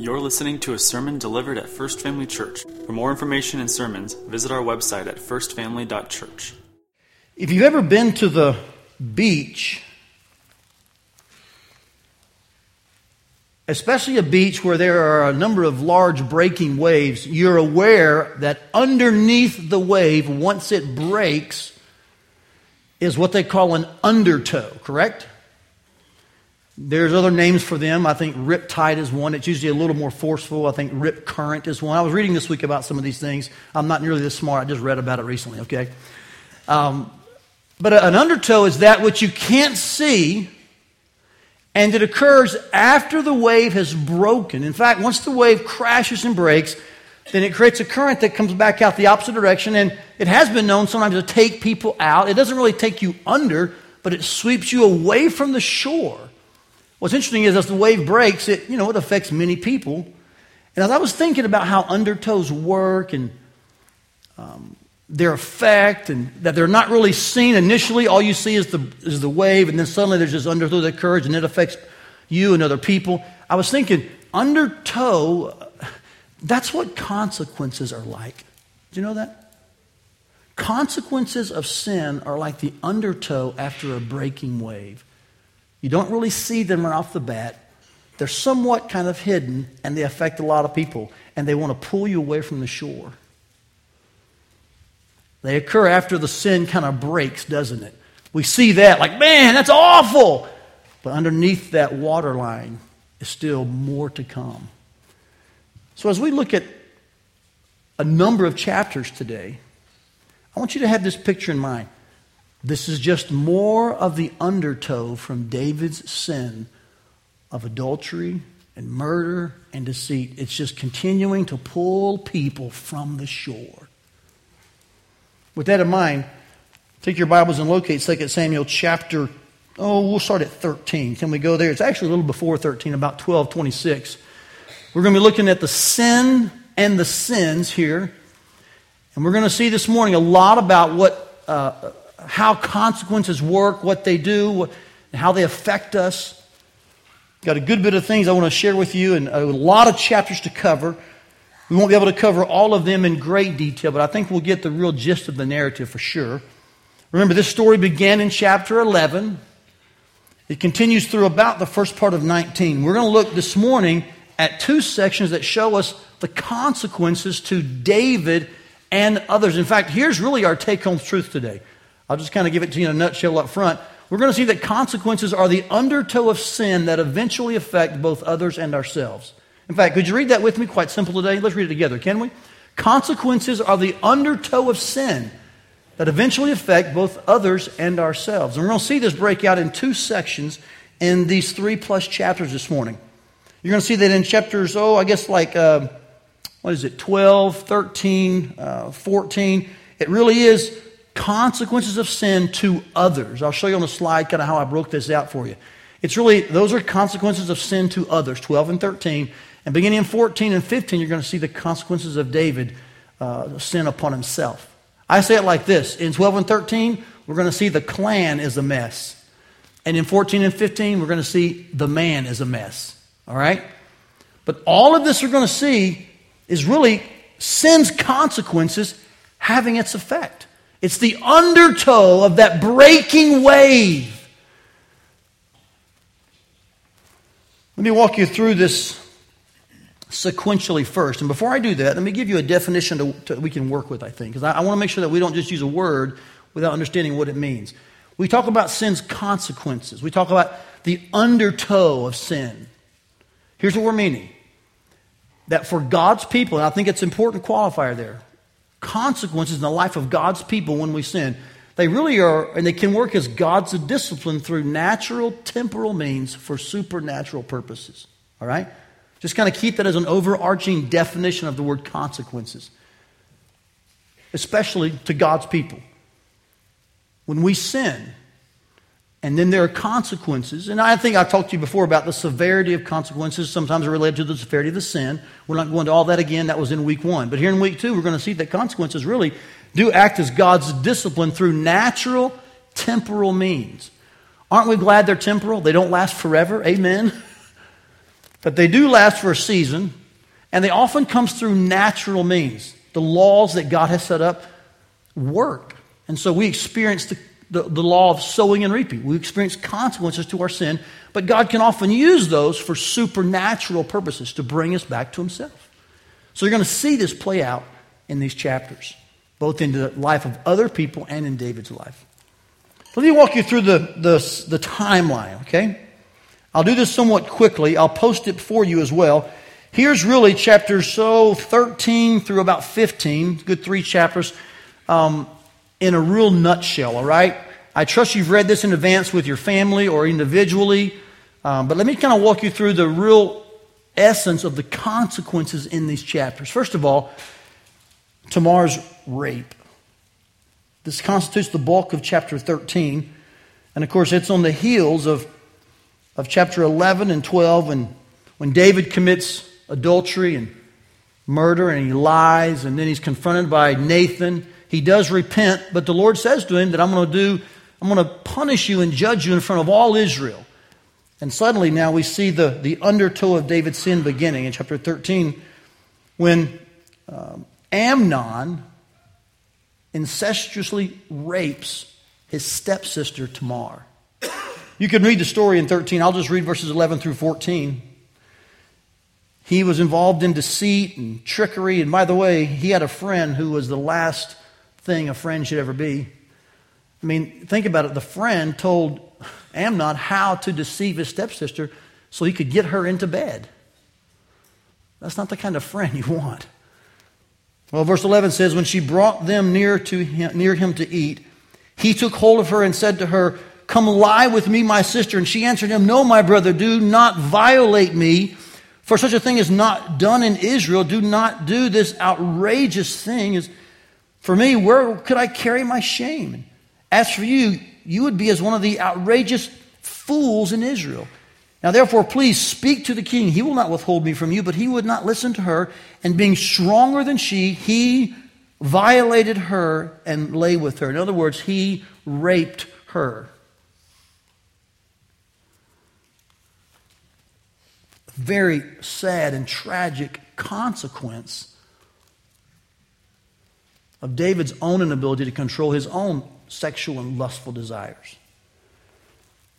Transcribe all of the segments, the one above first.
You're listening to a sermon delivered at First Family Church. For more information and sermons, visit our website at firstfamily.church. If you've ever been to the beach, especially a beach where there are a number of large breaking waves, you're aware that underneath the wave, once it breaks, is what they call an undertow, correct? There's other names for them. I think rip tide is one. It's usually a little more forceful. I think rip current is one. I was reading this week about some of these things. I'm not nearly this smart. I just read about it recently, okay? But an undertow is that which you can't see, and it occurs after the wave has broken. In fact, once the wave crashes and breaks, then it creates a current that comes back out the opposite direction, and it has been known sometimes to take people out. It doesn't really take you under, but it sweeps you away from the shore. What's interesting is as the wave breaks, it affects many people. And as I was thinking about how undertows work and their effect, and that they're not really seen initially, all you see is the wave, and then suddenly there's this undertow that occurs, and it affects you and other people. I was thinking, undertow, that's what consequences are like. Do you know that? Consequences of sin are like the undertow after a breaking wave. You don't really see them right off the bat. They're somewhat kind of hidden, and they affect a lot of people, and they want to pull you away from the shore. They occur after the sin kind of breaks, doesn't it? We see that, like, man, that's awful. But underneath that waterline is still more to come. So as we look at a number of chapters today, I want you to have this picture in mind. This is just more of the undertow from David's sin of adultery and murder and deceit. It's just continuing to pull people from the shore. With that in mind, take your Bibles and locate 2 Samuel chapter, we'll start at 13. Can we go there? It's actually a little before 13, about 12:26. We're going to be looking at the sin and the sins here. And we're going to see this morning a lot about what... how consequences work, what they do, and how they affect us. Got a good bit of things I want to share with you, and a lot of chapters to cover. We won't be able to cover all of them in great detail, but I think we'll get the real gist of the narrative for sure. Remember, this story began in chapter 11. It continues through about the first part of 19. We're going to look this morning at two sections that show us the consequences to David and others. In fact, here's really our take-home truth today. I'll just kind of give it to you in a nutshell up front. We're going to see that consequences are the undertow of sin that eventually affect both others and ourselves. In fact, could you read that with me? Quite simple today. Let's read it together, can we? Consequences are the undertow of sin that eventually affect both others and ourselves. And we're going to see this break out in two sections in these 3+ chapters this morning. You're going to see that in chapters, 12, 13, 14. It really is... consequences of sin to others. I'll show you on a slide kind of how I broke this out for you. It's really, those are consequences of sin to others, 12 and 13. And beginning in 14 and 15, you're going to see the consequences of David, sin upon himself. I say it like this. In 12 and 13, we're going to see the clan is a mess. And in 14 and 15, we're going to see the man is a mess. All right? But all of this we're going to see is really sin's consequences having its effect. It's the undertow of that breaking wave. Let me walk you through this sequentially first. And before I do that, let me give you a definition to we can work with, I think. Because I want to make sure that we don't just use a word without understanding what it means. We talk about sin's consequences. We talk about the undertow of sin. Here's what we're meaning. That for God's people, and I think it's an important qualifier there, consequences in the life of God's people when we sin. They really are, and they can work as God's discipline through natural, temporal means for supernatural purposes. All right? Just kind of keep that as an overarching definition of the word consequences, especially to God's people. When we sin, and then there are consequences, and I think I talked to you before about the severity of consequences. Sometimes they're related to the severity of the sin. We're not going to all that again. That was in week 1. But here in week 2, we're going to see that consequences really do act as God's discipline through natural, temporal means. Aren't we glad they're temporal? They don't last forever. Amen. But they do last for a season, and they often comes through natural means. The laws that God has set up work. And so we experience the law of sowing and reaping. We experience consequences to our sin, but God can often use those for supernatural purposes to bring us back to himself. So you're going to see this play out in these chapters, both in the life of other people and in David's life. Let me walk you through the timeline, okay? I'll do this somewhat quickly. I'll post it for you as well. Here's really chapters 13 through about 15, good 3 chapters, in a real nutshell, all right? I trust you've read this in advance with your family or individually, but let me kind of walk you through the real essence of the consequences in these chapters. First of all, Tamar's rape. This constitutes the bulk of chapter 13, and of course it's on the heels of chapter 11 and 12 and when David commits adultery and murder and he lies and then he's confronted by Nathan. He does repent, but the Lord says to him that I'm going to punish you and judge you in front of all Israel. And suddenly now we see the undertow of David's sin beginning in chapter 13 when Amnon incestuously rapes his stepsister Tamar. You can read the story in 13. I'll just read verses 11 through 14. He was involved in deceit and trickery. And by the way, he had a friend who was the last thing a friend should ever be. I mean, think about it. The friend told Amnon how to deceive his stepsister so he could get her into bed. That's not the kind of friend you want. Well, verse 11 says, when she brought them near him to eat, he took hold of her and said to her, "Come lie with me, my sister." And she answered him, "No, my brother, do not violate me. For such a thing is not done in Israel. Do not do this outrageous thing. Is for me, where could I carry my shame? As for you, you would be as one of the outrageous fools in Israel. Now therefore, please speak to the king. He will not withhold me from you." But he would not listen to her. And being stronger than she, he violated her and lay with her. In other words, he raped her. Very sad and tragic consequence of David's own inability to control his own sexual and lustful desires.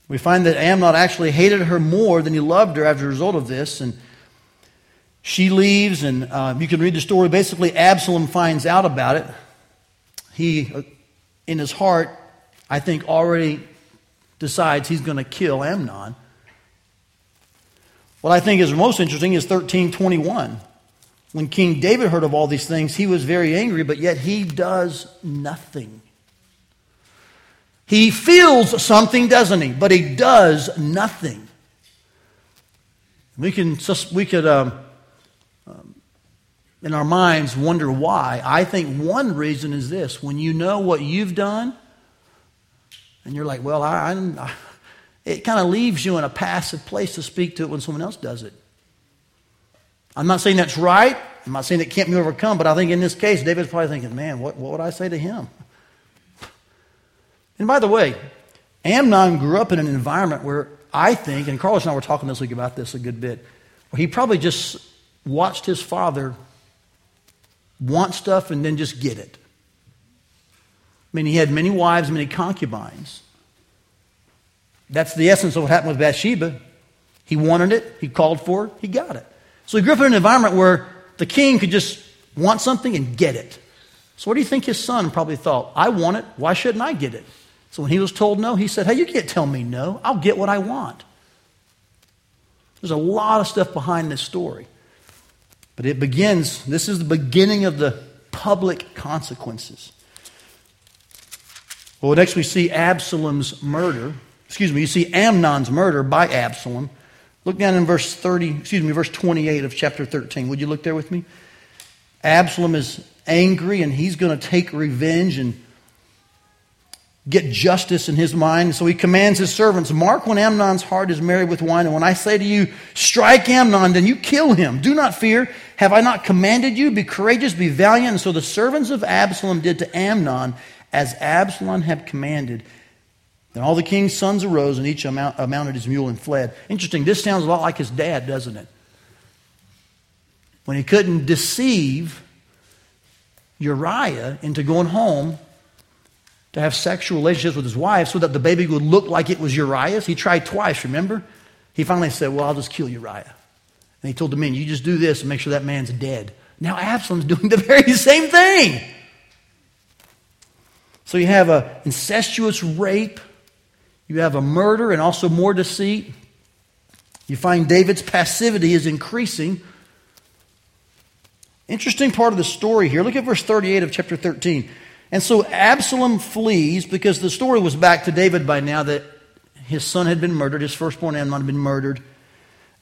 We find that Amnon actually hated her more than he loved her as a result of this, and she leaves, and you can read the story. Basically, Absalom finds out about it. He, in his heart, I think, already decides he's going to kill Amnon. What I think is most interesting is 13:21. When King David heard of all these things, he was very angry, but yet he does nothing. He feels something, doesn't he? But he does nothing. We could in our minds, wonder why. I think one reason is this: when you know what you've done, and you're like, well, it kind of leaves you in a passive place to speak to it when someone else does it. I'm not saying that's right. I'm not saying it can't be overcome, but I think in this case, David's probably thinking, man, what would I say to him? And by the way, Amnon grew up in an environment where I think, and Carlos and I were talking this week about this a good bit, where he probably just watched his father want stuff and then just get it. I mean, he had many wives, many concubines. That's the essence of what happened with Bathsheba. He wanted it. He called for it. He got it. So he grew up in an environment where the king could just want something and get it. So what do you think his son probably thought? I want it. Why shouldn't I get it? So when he was told no, he said, hey, you can't tell me no. I'll get what I want. There's a lot of stuff behind this story. But it begins, this is the beginning of the public consequences. Well, next we see you see Amnon's murder by Absalom. Look down in verse 28 of chapter 13. Would you look there with me? Absalom is angry and he's going to take revenge and get justice in his mind. So he commands his servants, mark when Amnon's heart is merry with wine. And when I say to you, strike Amnon, then you kill him. Do not fear. Have I not commanded you? Be courageous, be valiant. And so the servants of Absalom did to Amnon as Absalom had commanded. And all the king's sons arose, and each mounted his mule and fled. Interesting, this sounds a lot like his dad, doesn't it? When he couldn't deceive Uriah into going home to have sexual relationships with his wife so that the baby would look like it was Uriah's. He tried twice, remember? He finally said, well, I'll just kill Uriah. And he told the men, you just do this and make sure that man's dead. Now Absalom's doing the very same thing. So you have an incestuous rape. You have a murder and also more deceit. You find David's passivity is increasing. Interesting part of the story here. Look at verse 38 of chapter 13. And so Absalom flees, because the story was back to David by now that his son had been murdered, his firstborn Amnon had been murdered.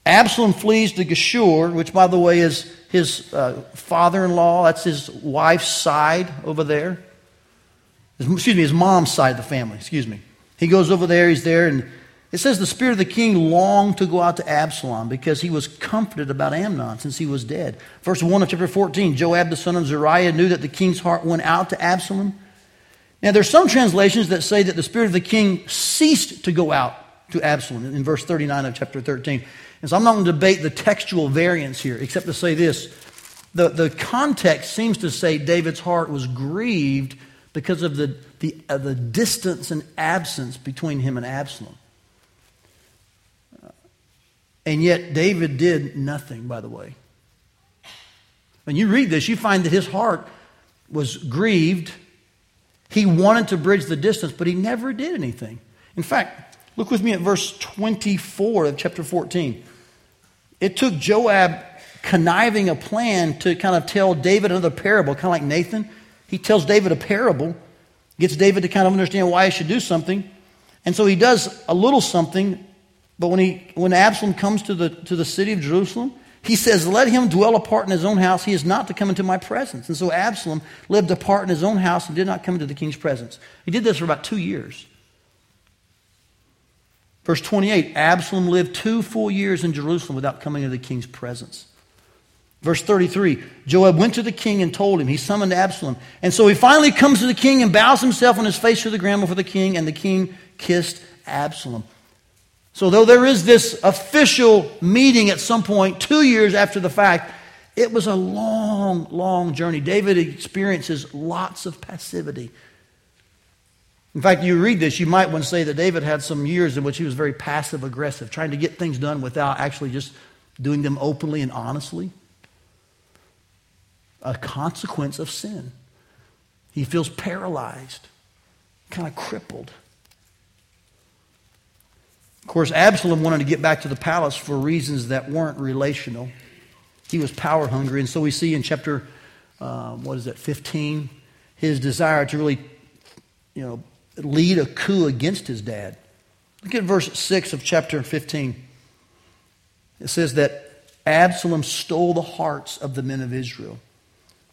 Absalom flees to Geshur, which, by the way, is his father-in-law. That's his wife's side over there. His mom's side of the family. He goes over there, he's there, and it says the spirit of the king longed to go out to Absalom because he was comforted about Amnon since he was dead. Verse 1 of chapter 14, Joab the son of Zeruiah knew that the king's heart went out to Absalom. Now there's some translations that say that the spirit of the king ceased to go out to Absalom in verse 39 of chapter 13. And so I'm not going to debate the textual variance here, except to say this. The context seems to say David's heart was grieved because of the distance and absence between him and Absalom. And yet David did nothing, by the way. When you read this, you find that his heart was grieved. He wanted to bridge the distance, but he never did anything. In fact, look with me at verse 24 of chapter 14. It took Joab conniving a plan to kind of tell David another parable, kind of like Nathan. He tells David a parable, gets David to kind of understand why he should do something. And so he does a little something. But when Absalom comes to the city of Jerusalem, he says, let him dwell apart in his own house. He is not to come into my presence. And so Absalom lived apart in his own house and did not come into the king's presence. He did this for about 2 years. Verse 28, Absalom lived 2 full years in Jerusalem without coming into the king's presence. Verse 33, Joab went to the king and told him. He summoned Absalom. And so he finally comes to the king and bows himself on his face to the ground before the king, and the king kissed Absalom. So though there is this official meeting at some point, 2 years after the fact, it was a long, long journey. David experiences lots of passivity. In fact, you read this, you might want to say that David had some years in which he was very passive-aggressive, trying to get things done without actually just doing them openly and honestly. A consequence of sin. He feels paralyzed, kind of crippled. Of course, Absalom wanted to get back to the palace for reasons that weren't relational. He was power hungry, and so we see in chapter 15, his desire to really, lead a coup against his dad. Look at verse 6 of chapter 15. It says that Absalom stole the hearts of the men of Israel.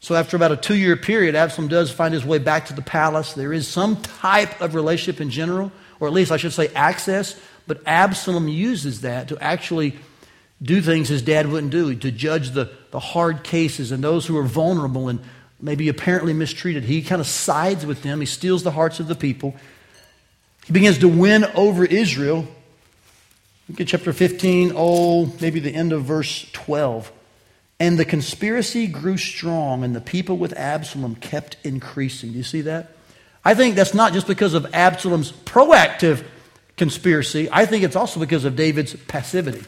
So after about a 2-year period, Absalom does find his way back to the palace. There is some type of relationship in general, or at least I should say access. But Absalom uses that to actually do things his dad wouldn't do, to judge the hard cases and those who are vulnerable and maybe apparently mistreated. He kind of sides with them. He steals the hearts of the people. He begins to win over Israel. Look at chapter 15, maybe the end of verse 12. And the conspiracy grew strong, and the people with Absalom kept increasing. Do you see that? I think that's not just because of Absalom's proactive conspiracy. I think it's also because of David's passivity.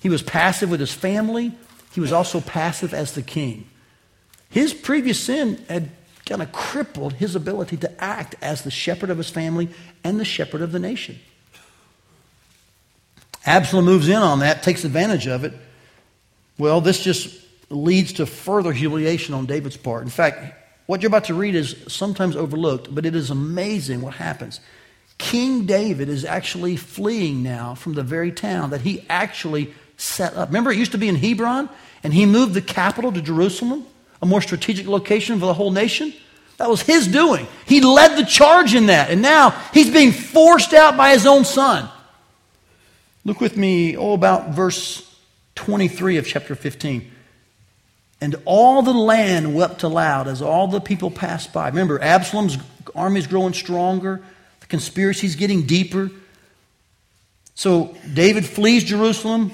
He was passive with his family. He was also passive as the king. His previous sin had kind of crippled his ability to act as the shepherd of his family and the shepherd of the nation. Absalom moves in on that, takes advantage of it. Well, this just leads to further humiliation on David's part. In fact, what you're about to read is sometimes overlooked, but it is amazing what happens. King David is actually fleeing now from the very town that he actually set up. Remember, it used to be in Hebron, and he moved the capital to Jerusalem, a more strategic location for the whole nation. That was his doing. He led the charge in that, and now he's being forced out by his own son. Look with me, about verse 23 of chapter 15. And all the land wept aloud as all the people passed by. Remember, Absalom's army is growing stronger. The conspiracy is getting deeper. So David flees Jerusalem.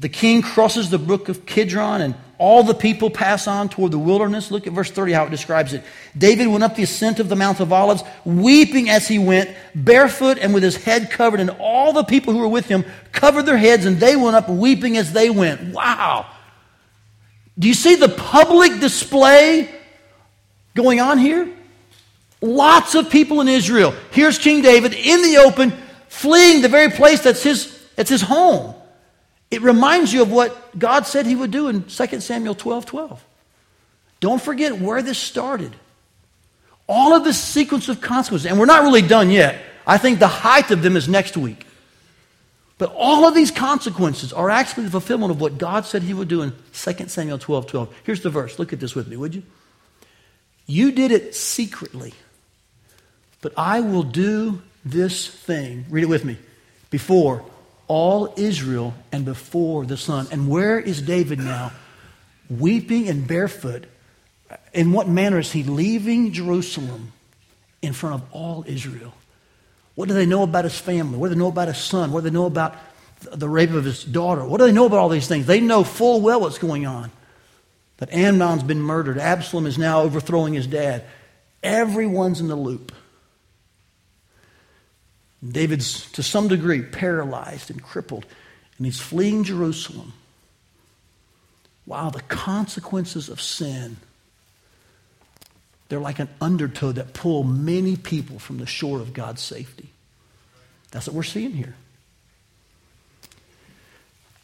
The king crosses the brook of Kidron, and all the people pass on toward the wilderness. Look at verse 30, how it describes it. David went up the ascent of the Mount of Olives, weeping as he went, barefoot and with his head covered. And all the people who were with him covered their heads, and they went up weeping as they went. Wow. Do you see the public display going on here? Lots of people in Israel. Here's King David in the open, fleeing the very place that's his home. It reminds you of what God said he would do in 2 Samuel 12:12. Don't forget where this started. All of this sequence of consequences, and we're not really done yet. I think the height of them is next week. But all of these consequences are actually the fulfillment of what God said he would do in 2 Samuel 12:12. Here's the verse. Look at this with me, would you? You did it secretly, but I will do this thing. Read it with me. Before all Israel and before the sun. And where is David now? Weeping and barefoot. In what manner is he leaving Jerusalem in front of all Israel? What do they know about his family? What do they know about his son? What do they know about the rape of his daughter? What do they know about all these things? They know full well what's going on. That Amnon's been murdered. Absalom is now overthrowing his dad. Everyone's in the loop. David's, to some degree, paralyzed and crippled, and he's fleeing Jerusalem. Wow, the consequences of sin, they're like an undertow that pull many people from the shore of God's safety. That's what we're seeing here.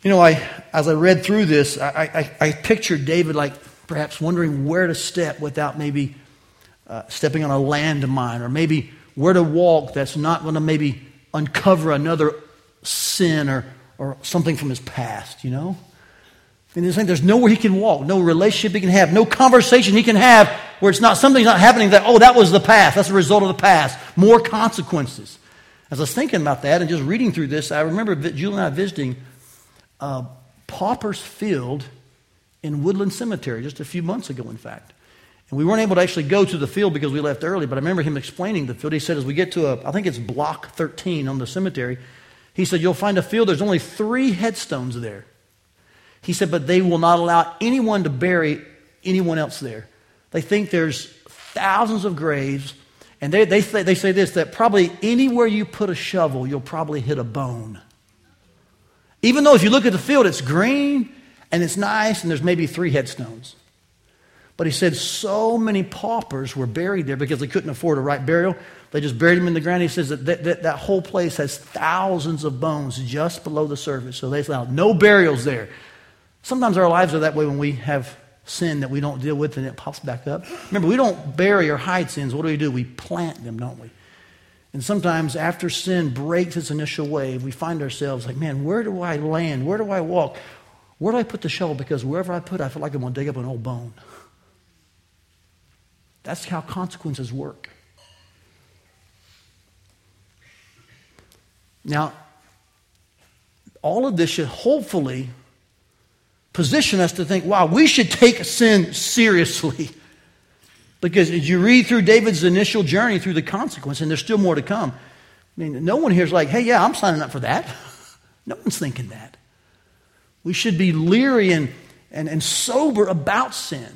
You know, as I read through this, I pictured David like perhaps wondering where to step without maybe stepping on a landmine, or maybe where to walk that's not going to maybe uncover another sin or something from his past, you know? And there's nowhere he can walk, no relationship he can have, no conversation he can have where it's not, something's not happening that, oh, that was the past, that's the result of the past, more consequences. As I was thinking about that and just reading through this, I remember Julie and I visiting Pauper's Field in Woodland Cemetery just a few months ago, in fact. And we weren't able to actually go to the field because we left early, but I remember him explaining the field. He said, as we get to I think it's block 13 on the cemetery, he said, you'll find a field. There's only 3 headstones there. He said, but they will not allow anyone to bury anyone else there. They think there's thousands of graves, and they say this, that probably anywhere you put a shovel, you'll probably hit a bone. Even though if you look at the field, it's green, and it's nice, and there's maybe 3 headstones. But he said so many paupers were buried there because they couldn't afford a right burial. They just buried them in the ground. He says that whole place has thousands of bones just below the surface. So they found no burials there. Sometimes our lives are that way when we have sin that we don't deal with and it pops back up. Remember, we don't bury or hide sins. What do? We plant them, don't we? And sometimes after sin breaks its initial wave, we find ourselves like, man, where do I land? Where do I walk? Where do I put the shovel? Because wherever I put it, I feel like I'm going to dig up an old bone. That's how consequences work. Now, all of this should hopefully position us to think, wow, we should take sin seriously. Because as you read through David's initial journey through the consequence, and there's still more to come, I mean, no one here is like, hey, yeah, I'm signing up for that. No one's thinking that. We should be leery and sober about sin.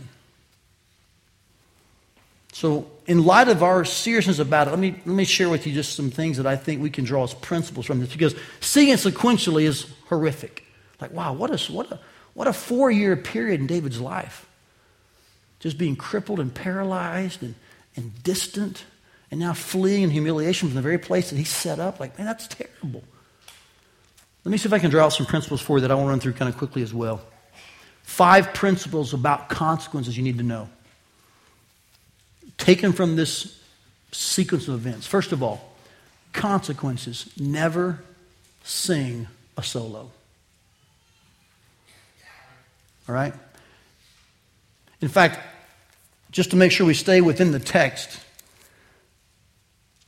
So in light of our seriousness about it, let me share with you just some things that I think we can draw as principles from this, because seeing it sequentially is horrific. Like, wow, what a 4-year period in David's life. Just being crippled and paralyzed and distant, and now fleeing in humiliation from the very place that he set up. Like, man, that's terrible. Let me see if I can draw out some principles for you that I want to run through kind of quickly as well. 5 principles about consequences you need to know, taken from this sequence of events. First of all, consequences. Never sing a solo. All right? In fact, just to make sure we stay within the text,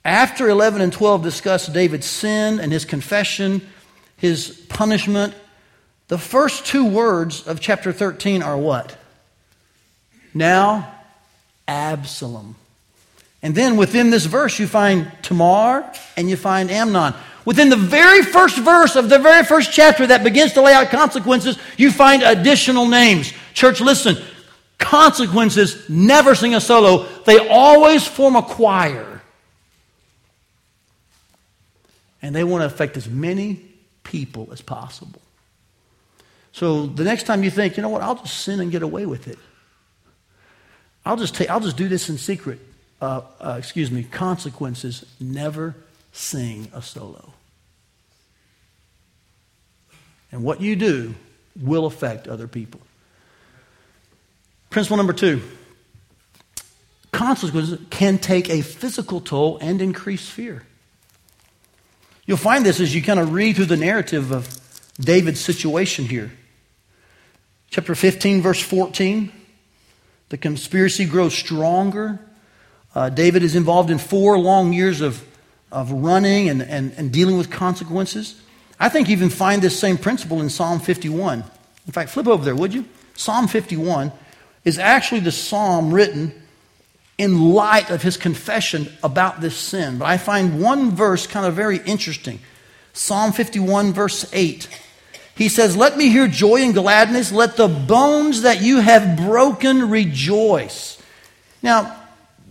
after 11 and 12 discuss David's sin and his confession, his punishment, the first 2 words of chapter 13 are what? Now, Absalom. And then within this verse, you find Tamar and you find Amnon. Within the very first verse of the very first chapter that begins to lay out consequences, you find additional names. Church, listen, consequences never sing a solo. They always form a choir. And they want to affect as many people as possible. So the next time you think, you know what, I'll just sin and get away with it. I'll just do this in secret. Consequences never sing a solo. And what you do will affect other people. Principle number 2. Consequences can take a physical toll and increase fear. You'll find this as you kind of read through the narrative of David's situation here. Chapter 15, verse 14. The conspiracy grows stronger. David is involved in 4 long years of running and dealing with consequences. I think you even find this same principle in Psalm 51. In fact, flip over there, would you? Psalm 51 is actually the psalm written in light of his confession about this sin. But I find one verse kind of very interesting. Psalm 51, verse 8. He says, "Let me hear joy and gladness. Let the bones that you have broken rejoice." Now,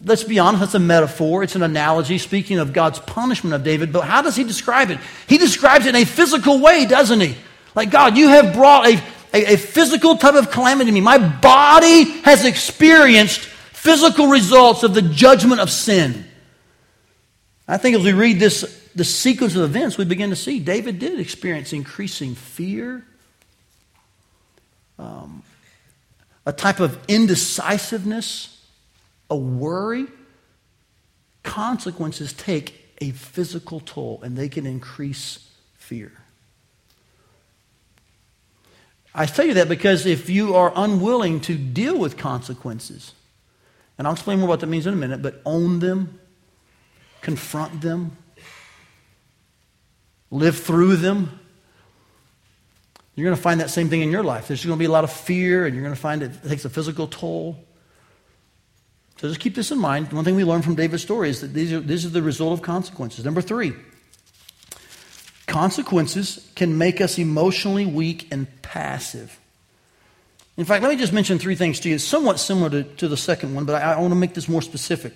let's be honest, that's a metaphor. It's an analogy speaking of God's punishment of David. But how does he describe it? He describes it in a physical way, doesn't he? Like, God, you have brought a physical type of calamity to me. My body has experienced physical results of the judgment of sin. I think as we read the sequence of events, we begin to see David did experience increasing fear, a type of indecisiveness, a worry. Consequences take a physical toll, and they can increase fear. I tell you that because if you are unwilling to deal with consequences, and I'll explain more what that means in a minute, but own them, confront them, live through them, you're going to find that same thing in your life. There's going to be a lot of fear, and you're going to find it takes a physical toll. So just keep this in mind. One thing we learned from David's story is that these are the result of consequences. Number 3, consequences can make us emotionally weak and passive. In fact, let me just mention 3 things to you. It's somewhat similar to the second one, but I want to make this more specific.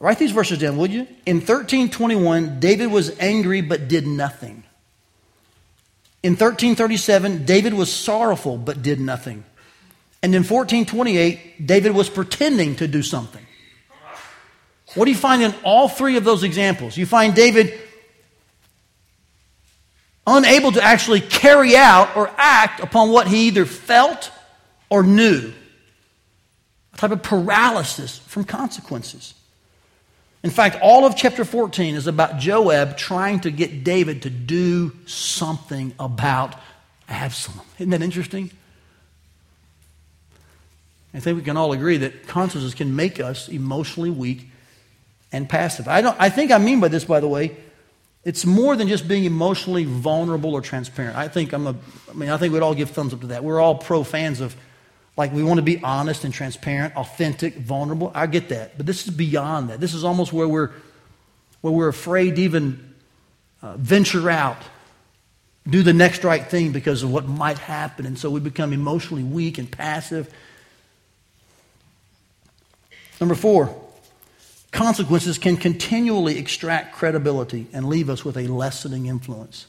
Write these verses down, would you? In 13:21, David was angry but did nothing. In 13:37, David was sorrowful but did nothing. And in 14:28, David was pretending to do something. What do you find in all 3 of those examples? You find David unable to actually carry out or act upon what he either felt or knew. A type of paralysis from consequences. In fact, all of chapter 14 is about Joab trying to get David to do something about Absalom. Isn't that interesting? I think we can all agree that consequences can make us emotionally weak and passive. I think I mean by this, by the way, it's more than just being emotionally vulnerable or transparent. I think we'd all give thumbs up to that. We're all pro fans of, like, we want to be honest and transparent, authentic, vulnerable. I get that, but this is beyond that. This is almost where we're afraid to even venture out, do the next right thing because of what might happen, and so we become emotionally weak and passive. Number 4, consequences can continually extract credibility and leave us with a lessening influence.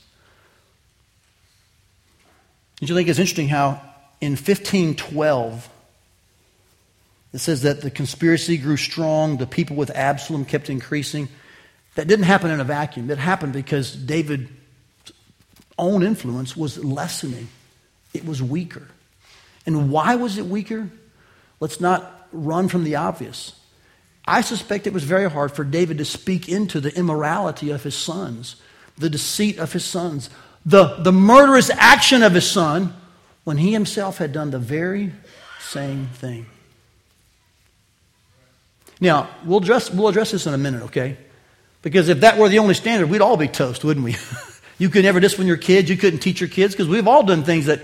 Don't you think it's interesting how in 15:12 it says that the conspiracy grew strong, the people with Absalom kept increasing? That didn't happen in a vacuum. That happened because David's own influence was lessening. It was weaker. And why was it weaker? Let's not run from the obvious. I suspect it was very hard for David to speak into the immorality of his sons, the deceit of his sons, the murderous action of his son, when he himself had done the very same thing. Now, we'll address this in a minute, okay? Because if that were the only standard, we'd all be toast, wouldn't we? You could never discipline your kids. You couldn't teach your kids, because we've all done things that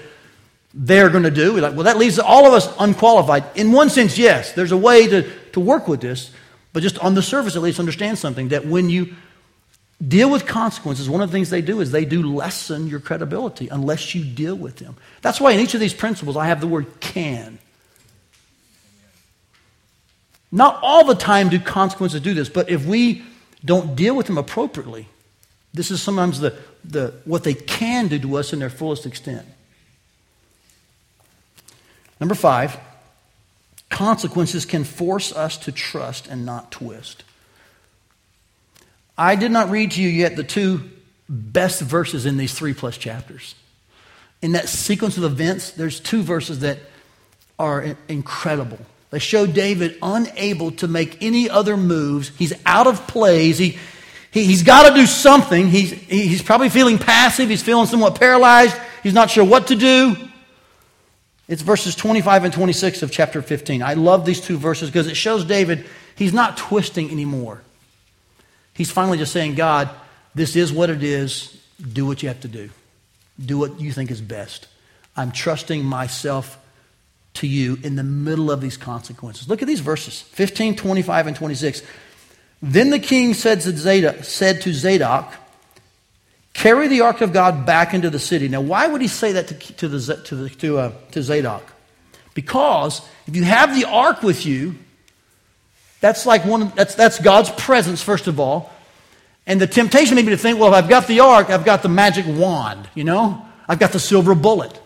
they're going to do. We're like, well, that leaves all of us unqualified. In one sense, yes, there's a way to work with this, But just on the surface, at least, understand something, that when you deal with consequences, one of the things they do is they do lessen your credibility unless you deal with them. That's why in each of these principles, I have the word can. Not all the time do consequences do this, but if we don't deal with them appropriately, this is sometimes the what they can do to us in their fullest extent. Number 5, consequences can force us to trust and not twist. I did not read to you yet the two best verses in these 3+ chapters. In that sequence of events, there's 2 verses that are incredible. They show David unable to make any other moves. He's out of plays. He's got to do something. He's probably feeling passive. He's feeling somewhat paralyzed. He's not sure what to do. It's verses 25 and 26 of chapter 15. I love these 2 verses because it shows David he's not twisting anymore. He's finally just saying, God, this is what it is. Do what you have to do. Do what you think is best. I'm trusting myself to you in the middle of these consequences. Look at these verses, 15, 25, and 26. Then the king said to Zadok, carry the ark of God back into the city. Now, why would he say that to Zadok? Because if you have the ark with you, that's God's presence, first of all. And the temptation may be to think, well, if I've got the ark, I've got the magic wand, you know? I've got the silver bullet.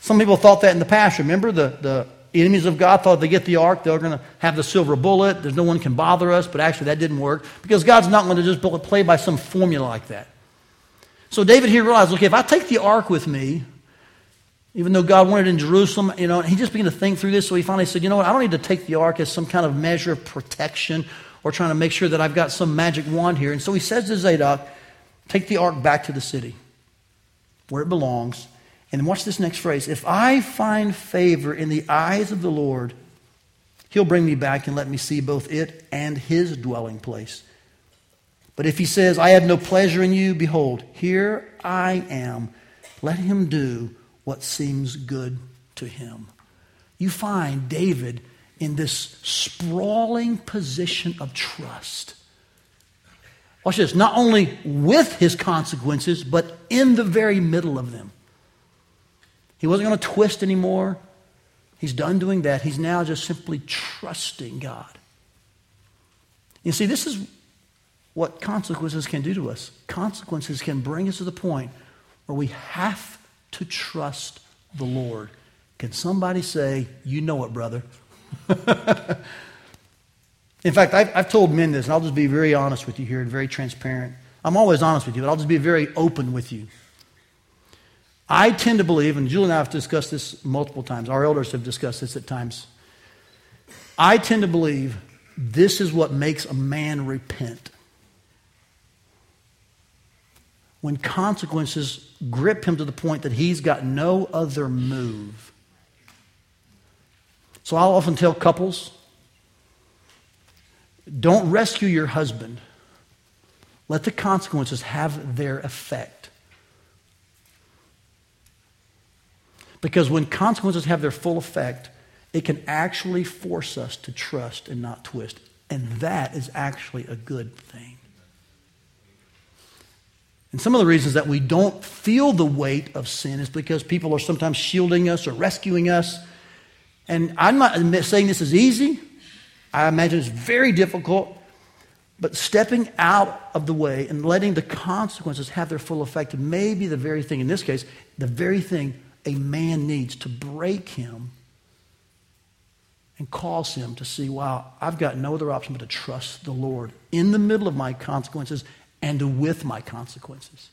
Some people thought that in the past. Remember, the enemies of God thought they get the ark, they're going to have the silver bullet, there's no one can bother us, but actually that didn't work because God's not going to just play by some formula like that. So David here realized, okay, if I take the ark with me, even though God wanted it in Jerusalem, you know, he just began to think through this, so he finally said, you know what, I don't need to take the ark as some kind of measure of protection or trying to make sure that I've got some magic wand here. And so he says to Zadok, take the ark back to the city where it belongs. And watch this next phrase. If I find favor in the eyes of the Lord, he'll bring me back and let me see both it and his dwelling place. But if he says, I have no pleasure in you, behold, here I am. Let him do what seems good to him. You find David in this sprawling position of trust. Watch this. Not only with his consequences, but in the very middle of them. He wasn't going to twist anymore. He's done doing that. He's now just simply trusting God. You see, this is what consequences can do to us. Consequences can bring us to the point where we have to trust the Lord. Can somebody say, you know it, brother? In fact, I've told men this, and I'll just be very honest with you here and very transparent. I'm always honest with you, but I'll just be very open with you. I tend to believe, and Julie and I have discussed this multiple times, our elders have discussed this at times. I tend to believe this is what makes a man repent. When consequences grip him to the point that he's got no other move. So I'll often tell couples, don't rescue your husband. Let the consequences have their effect. Because when consequences have their full effect, it can actually force us to trust and not twist. And that is actually a good thing. And some of the reasons that we don't feel the weight of sin is because people are sometimes shielding us or rescuing us. And I'm not saying this is easy. I imagine it's very difficult. But stepping out of the way and letting the consequences have their full effect may be the very thing, in this case, the very thing a man needs to break him and cause him to see, wow, I've got no other option but to trust the Lord in the middle of my consequences and with my consequences.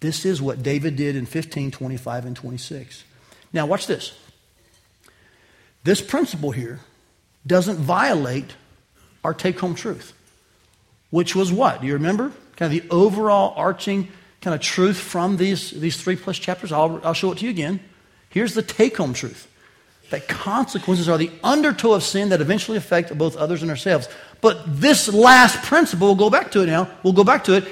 This is what David did in 15, 25, and 26. Now watch this. This principle here doesn't violate our take-home truth, which was what? Do you remember? Kind of the overall arching kind of truth from these 3+ chapters. I'll show it to you again. Here's the take-home truth. That consequences are the undertow of sin that eventually affect both others and ourselves. But this last principle, we'll go back to it now. We'll go back to it.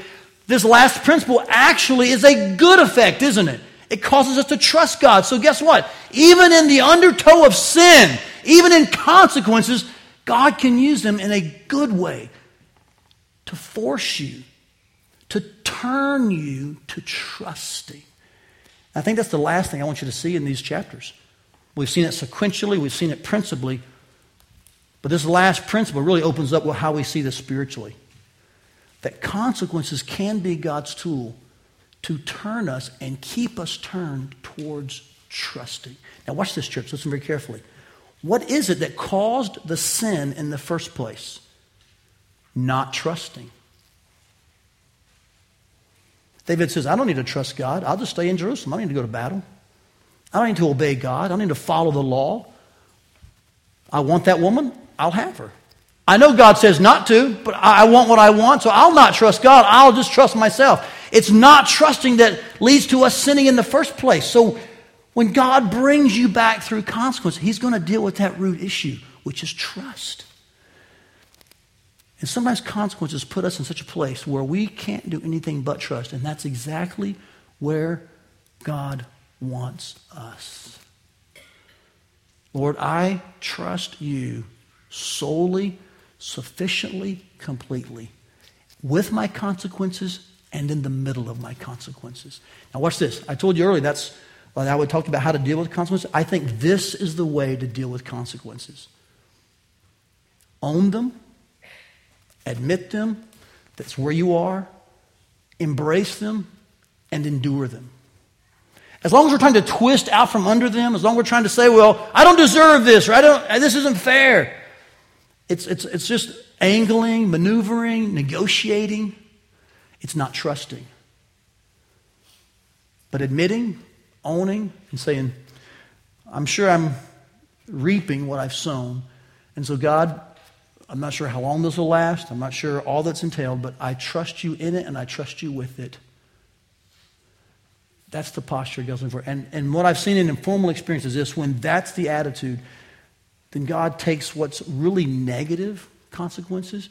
This last principle actually is a good effect, isn't it? It causes us to trust God. So guess what? Even in the undertow of sin, even in consequences, God can use them in a good way to force you, to turn you to trusting. I think that's the last thing I want you to see in these chapters. We've seen it sequentially. We've seen it principally. But this last principle really opens up how we see this spiritually. That consequences can be God's tool to turn us and keep us turned towards trusting. Now watch this, church. Listen very carefully. What is it that caused the sin in the first place? Not trusting. David says, I don't need to trust God. I'll just stay in Jerusalem. I don't need to go to battle. I don't need to obey God. I don't need to follow the law. I want that woman. I'll have her. I know God says not to, but I want what I want, so I'll not trust God. I'll just trust myself. It's not trusting that leads to us sinning in the first place. So when God brings you back through consequence, he's going to deal with that root issue, which is trust. And sometimes consequences put us in such a place where we can't do anything but trust, and that's exactly where God wants us. Lord, I trust you solely, sufficiently, completely, with my consequences and in the middle of my consequences. Now watch this. I told you earlier I would talk about how to deal with consequences. I think this is the way to deal with consequences. Own them. Admit them. That's where you are. Embrace them and endure them. As long as we're trying to twist out from under them, as long as we're trying to say, well, I don't deserve this, or this isn't fair. It's just angling, maneuvering, negotiating. It's not trusting. But admitting, owning, and saying, I'm sure I'm reaping what I've sown. And so God, I'm not sure how long this will last. I'm not sure all that's entailed, but I trust you in it and I trust you with it. That's the posture God's looking for. And what I've seen in informal experience is this: when that's the attitude, then God takes what's really negative consequences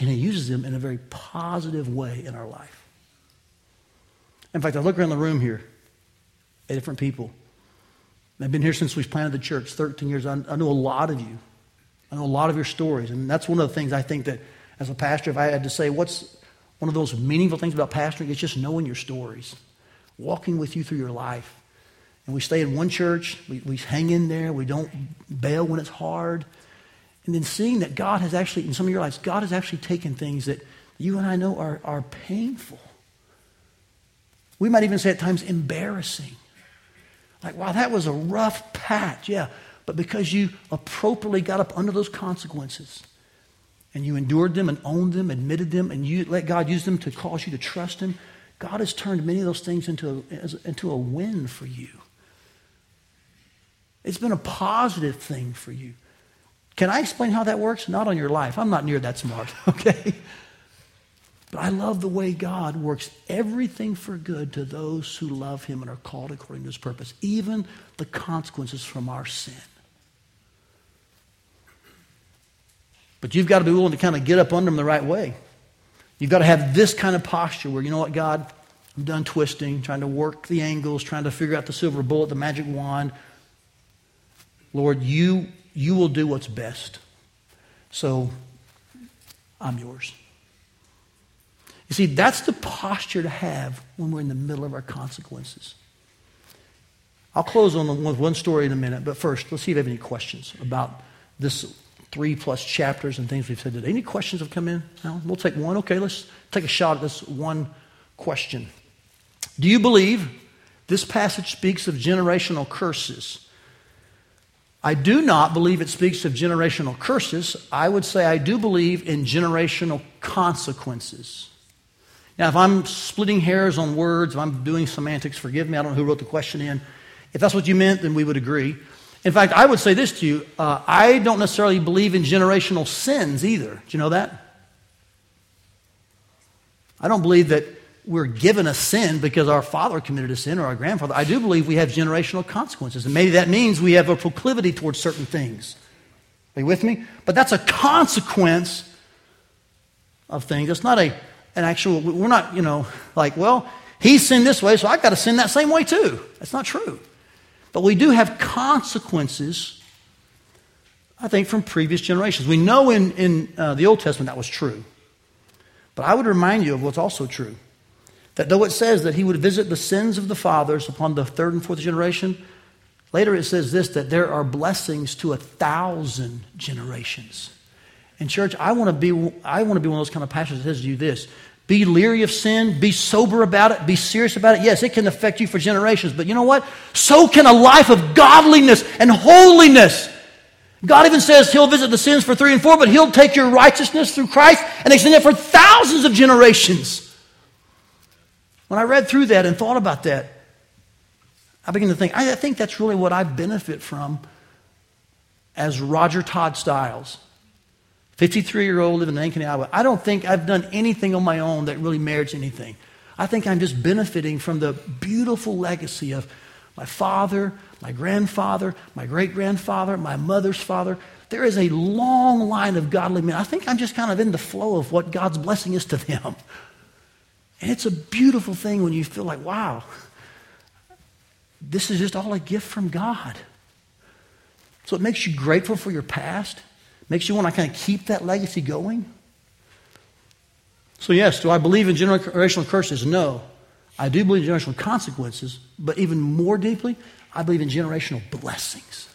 and he uses them in a very positive way in our life. In fact, I look around the room here at different people. I've been here since we've planted the church, 13 years. I know a lot of you. I know a lot of your stories. And that's one of the things I think that as a pastor, if I had to say what's one of those meaningful things about pastoring, it's just knowing your stories. Walking with you through your life. And we stay in one church. We hang in there. We don't bail when it's hard. And then seeing that God has actually, in some of your lives, God has actually taken things that you and I know are painful. We might even say at times embarrassing. Like, wow, that was a rough patch. Yeah, but because you appropriately got up under those consequences and you endured them and owned them, admitted them, and you let God use them to cause you to trust him, God has turned many of those things into a win for you. It's been a positive thing for you. Can I explain how that works? Not on your life. I'm not near that smart, okay? But I love the way God works everything for good to those who love him and are called according to his purpose, even the consequences from our sin. But you've got to be willing to kind of get up under them the right way. You've got to have this kind of posture where, you know what, God, I'm done twisting, trying to work the angles, trying to figure out the silver bullet, the magic wand. Lord, you will do what's best. So I'm yours. You see, that's the posture to have when we're in the middle of our consequences. I'll close on one story in a minute, but first, let's see if you have any questions about this 3+ chapters and things we've said today. Any questions have come in? No? We'll take one. Okay, let's take a shot at this one question. Do you believe this passage speaks of generational curses? I do not believe it speaks of generational curses. I would say I do believe in generational consequences. Now, if I'm splitting hairs on words, if I'm doing semantics, forgive me, I don't know who wrote the question in. If that's what you meant, then we would agree. In fact, I would say this to you. I don't necessarily believe in generational sins either. Do you know that? I don't believe that we're given a sin because our father committed a sin or our grandfather. I do believe we have generational consequences. And maybe that means we have a proclivity towards certain things. Are you with me? But that's a consequence of things. It's not an actual, we're not, like, well, he sinned this way, so I've got to sin that same way too. That's not true. But we do have consequences I think, from previous generations. We know in the Old Testament that was true. But I would remind you of what's also true. That though it says that he would visit the sins of the fathers upon the third and fourth generation, later it says this, that there are blessings to 1,000 generations. And church, I want to be one of those kind of pastors that says to you this: be leery of sin, be sober about it, be serious about it. Yes, it can affect you for generations, but you know what? So can a life of godliness and holiness. God even says he'll visit the sins for 3 and 4, but he'll take your righteousness through Christ and extend it for thousands of generations. When I read through that and thought about that, I began to think, I think that's really what I benefit from as Roger Todd Styles, 53-year-old living in Ankeny, Iowa. I don't think I've done anything on my own that really merits anything. I think I'm just benefiting from the beautiful legacy of my father, my grandfather, my great-grandfather, my mother's father. There is a long line of godly men. I think I'm just kind of in the flow of what God's blessing is to them. And it's a beautiful thing when you feel like, wow, this is just all a gift from God. So it makes you grateful for your past. Makes you want to kind of keep that legacy going. So yes, do I believe in generational curses? No. I do believe in generational consequences, but even more deeply, I believe in generational blessings.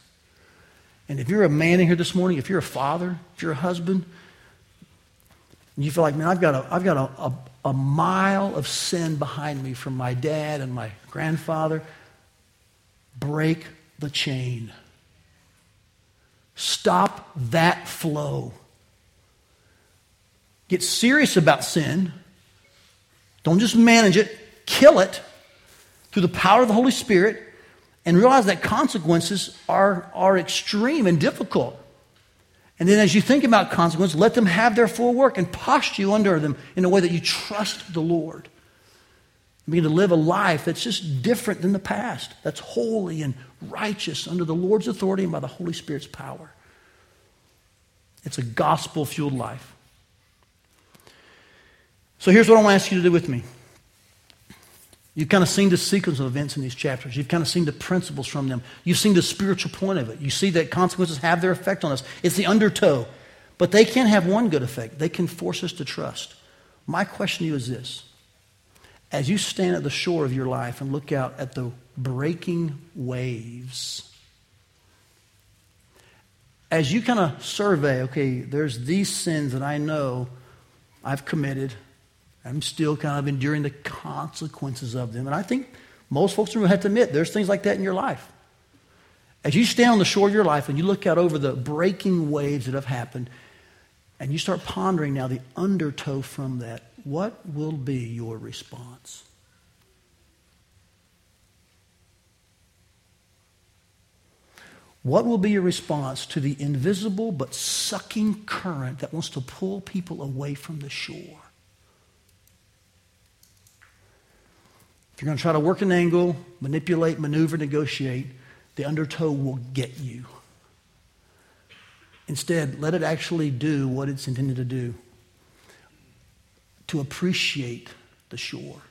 And if you're a man in here this morning, if you're a father, if you're a husband, and you feel like, man, I've got a mile of sin behind me from my dad and my grandfather, break the chain. Stop that flow. Get serious about sin. Don't just manage it. Kill it through the power of the Holy Spirit, and realize that consequences are extreme and difficult. And then as you think about consequences, let them have their full work and posture you under them in a way that you trust the Lord. Begin to live a life that's just different than the past, that's holy and righteous under the Lord's authority and by the Holy Spirit's power. It's a gospel-fueled life. So here's what I want to ask you to do with me. You've kind of seen the sequence of events in these chapters. You've kind of seen the principles from them. You've seen the spiritual point of it. You see that consequences have their effect on us. It's the undertow. But they can have one good effect. They can force us to trust. My question to you is this: as you stand at the shore of your life and look out at the breaking waves, as you kind of survey, okay, there's these sins that I know I've committed, I'm still kind of enduring the consequences of them. And I think most folks in the room have to admit there's things like that in your life. As you stand on the shore of your life and you look out over the breaking waves that have happened, and you start pondering now the undertow from that, what will be your response? What will be your response to the invisible but sucking current that wants to pull people away from the shore? If you're going to try to work an angle, manipulate, maneuver, negotiate, the undertow will get you. Instead, let it actually do what it's intended to do: to appreciate the shore,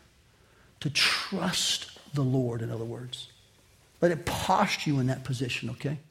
to trust the Lord, in other words. Let it posture you in that position, okay?